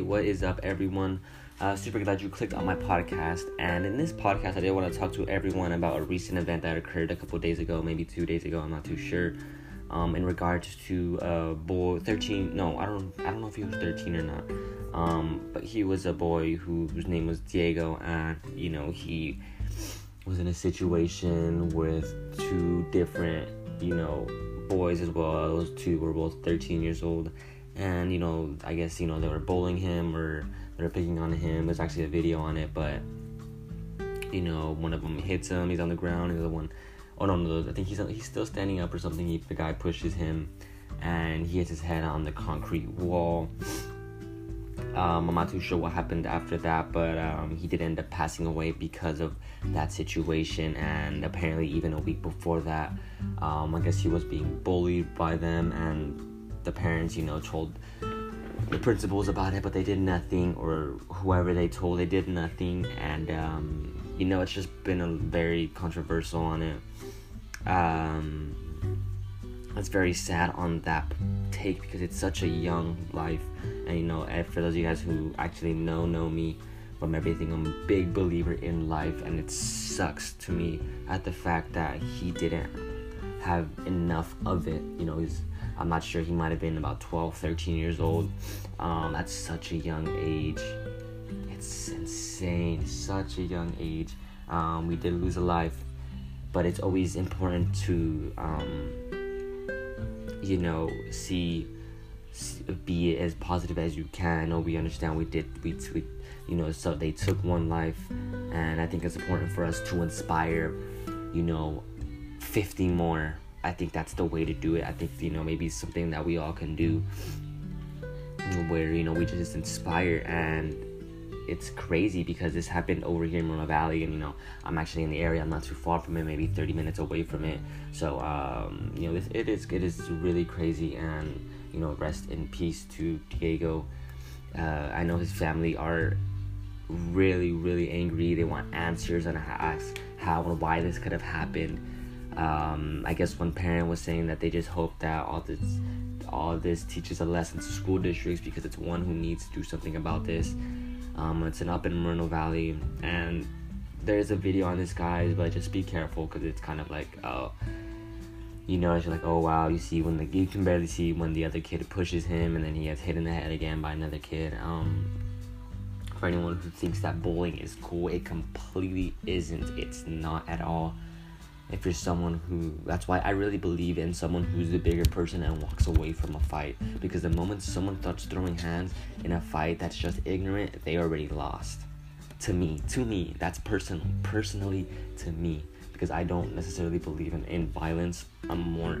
Hey, what is up, everyone? Super glad you clicked on my podcast. And in this podcast, I did want to talk to everyone about a recent event that occurred a couple days ago, maybe 2 days ago. I'm not too sure. In regards to a boy, 13. No, I don't know if he was 13 or not. But he was a boy whose name was Diego, and he was in a situation with two different, boys as well. Those two were both 13 years old. And, I guess, they were bullying him or they were picking on him. There's actually a video on it, but, one of them hits him. He's on the ground. And the other one, I think he's still standing up or something. The guy pushes him, and he hits his head on the concrete wall. I'm not too sure what happened after that, but he did end up passing away because of that situation. And apparently even a week before that, I guess he was being bullied by them, and the parents, told the principals about it, but they did nothing, or whoever they told, they did nothing. And, it's just been very controversial on it. It's very sad on that take, because it's such a young life. And, for those of you guys who actually know me from everything, I'm a big believer in life, and it sucks to me at the fact that he didn't have enough of it. I'm not sure, he might have been about 12, 13 years old. At such a young age. It's insane. Such a young age. We did lose a life. But it's always important to, be as positive as you can. I know we understand so they took one life. And I think it's important for us to inspire, 50 more. I think that's the way to do it. I think, maybe something that we all can do where, we just inspire. And it's crazy because this happened over here in Myrtle Valley, and, I'm actually in the area. I'm not too far from it, maybe 30 minutes away from it. So, it is really crazy. And, rest in peace to Diego. I know his family are really, really angry. They want answers on how and why this could have happened. I guess one parent was saying that they just hope that all this teaches a lesson to school districts, because it's one who needs to do something about this. It's an up in Myrtle Valley, and there's a video on this, guys, but just be careful, because it's kind of like, it's like, oh wow, you can barely see when the other kid pushes him, and then he gets hit in the head again by another kid. For anyone who thinks that bullying is cool, it completely isn't. It's not at all. If you're someone that's why I really believe in someone who's the bigger person and walks away from a fight. Because the moment someone starts throwing hands in a fight that's just ignorant, they already lost. To me, that's personally to me. Because I don't necessarily believe in violence. I'm more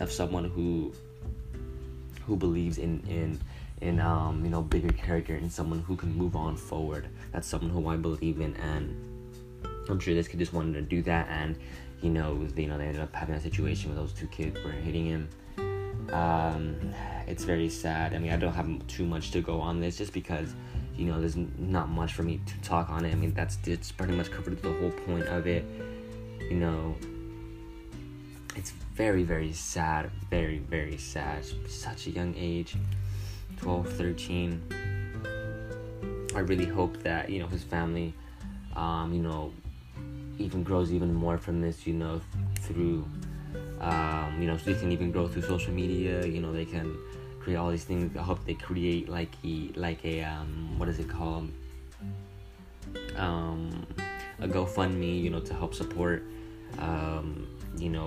of someone who believes in bigger character, and someone who can move on forward. That's someone who I believe in, and I'm sure this kid just wanted to do that, and they ended up having a situation where those two kids were hitting him. It's very sad. I mean, I don't have too much to go on this, just because there's not much for me to talk on it. I mean, it's pretty much covered the whole point of it. It's very, very sad, very, very sad. Such a young age, 12, 13. I really hope that his family, even grows even more from this, through, so they can even grow through social media. They can create all these things. I hope they create a GoFundMe, to help support,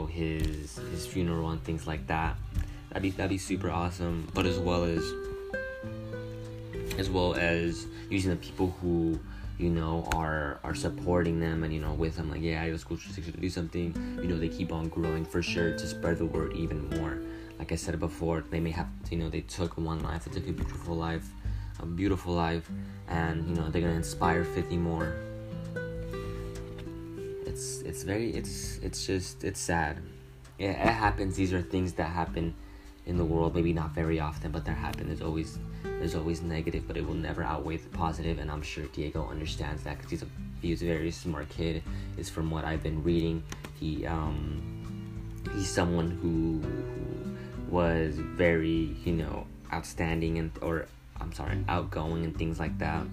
his funeral and things like that. That'd be super awesome. But as well as using the people who, are supporting them and, with them, like, yeah, the school district should do something. They keep on growing for sure to spread the word even more. Like I said before, they may have, they took one life, they took a beautiful life, and, they're gonna inspire 50 more. It's sad. Yeah, it happens. These are things that happen in the world, maybe not very often, but there happen. There's always negative, but it will never outweigh the positive, and I'm sure Diego understands that, because he's a very smart kid. Is from what I've been reading, he's someone who was very outstanding, and or outgoing and things like that.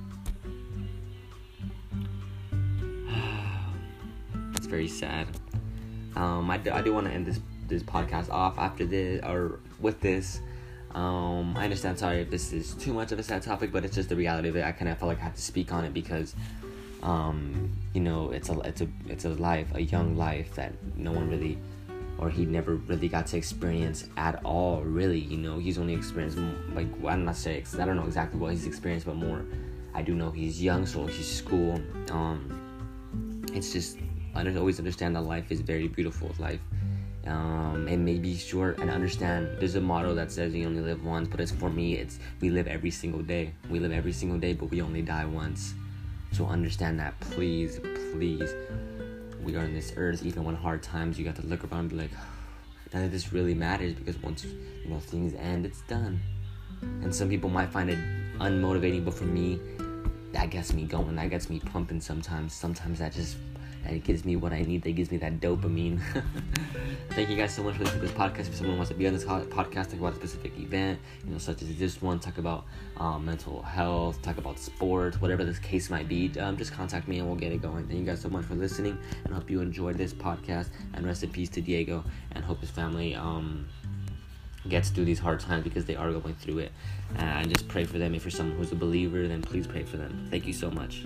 It's very sad. I do want to end this podcast off after this, or with this. I understand, sorry if this is too much of a sad topic, but it's just the reality of it. I kind of felt like I had to speak on it because, it's a life, a young life that no one really, or he never really got to experience at all, really, he's only experienced, I don't know exactly what he's experienced, but more, I do know he's young, so he's school, it's just, I always understand that life is very beautiful, life, it may be short, and understand there's a motto that says you only live once, but it's, for me, it's we live every single day, but we only die once. So understand that, please, we are on this earth. Even when hard times, you got to look around and be like, none of this really matters, because once things end, it's done. And some people might find it unmotivating, but for me, that gets me going, that gets me pumping. Sometimes that just, and it gives me what I need. That gives me that dopamine. Thank you guys so much for listening to this podcast. If someone wants to be on this podcast, talk about a specific event, such as this one, talk about mental health, talk about sports, whatever this case might be, just contact me and we'll get it going. Thank you guys so much for listening, and hope you enjoyed this podcast, and rest in peace to Diego, and hope his family gets through these hard times, because they are going through it, and just pray for them. If you're someone who's a believer, then please pray for them. Thank you so much.